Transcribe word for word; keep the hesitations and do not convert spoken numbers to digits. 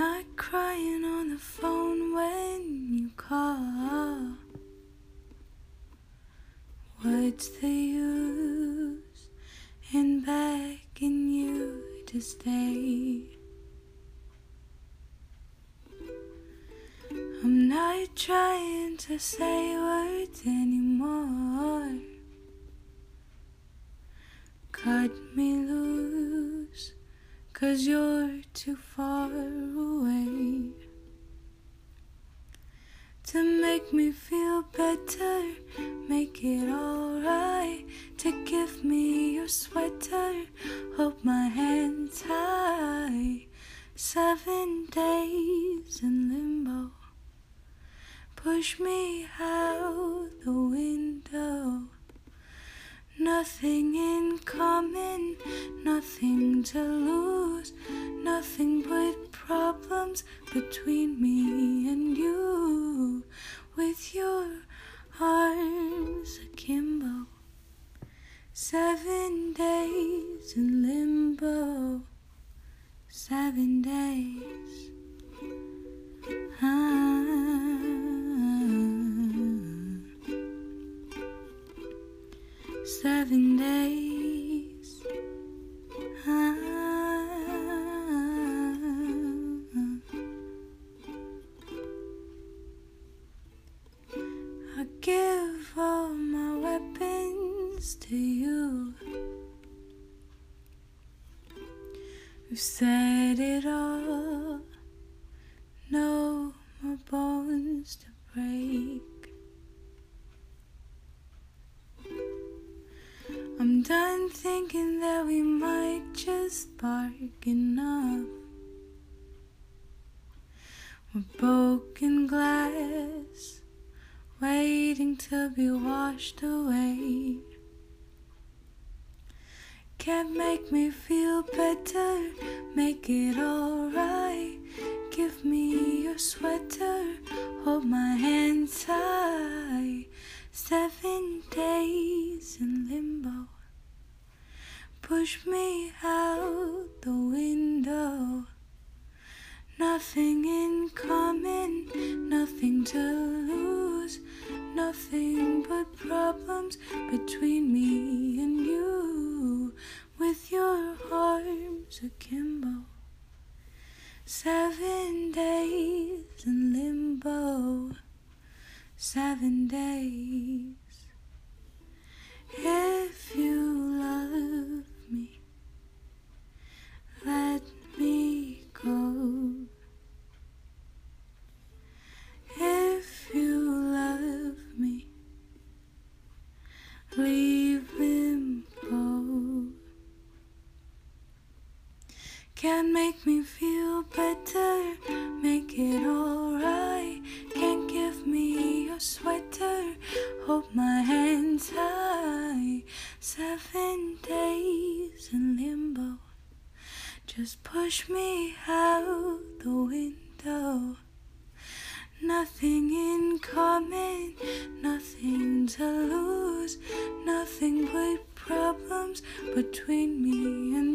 not crying on the phone when you call. Words they use in begging you to stay. I'm not trying to say words anymore. Cut me loose, 'cause you're too far away to make me feel better, make it alright, to give me your sweater, hold my hands high. Seven days in limbo, push me out the window. Nothing in common, nothing to lose, nothing but problems between me and you. With your arms akimbo, seven days in limbo, seven days. Ah. Seven days, ah, I give all my weapons to you. We've said it all, no more bones to break. I'm done thinking that we might just bark enough. We're broken glass, waiting to be washed away. Can't make me feel better, make it alright. Give me your sweater, hold my hands high. Seven days in limbo, push me out the window. Nothing in common, nothing to lose, nothing but problems between me and you. With your arms akimbo, seven days in limbo, seven days. If you love me, let me go. If you love me, leave Limbo. Can't make me feel better, make it alright. Can't give me your sweater, hold my hands high. Seven days in limbo, just push me out the window. Nothing in common, nothing to lose, nothing but problems between me and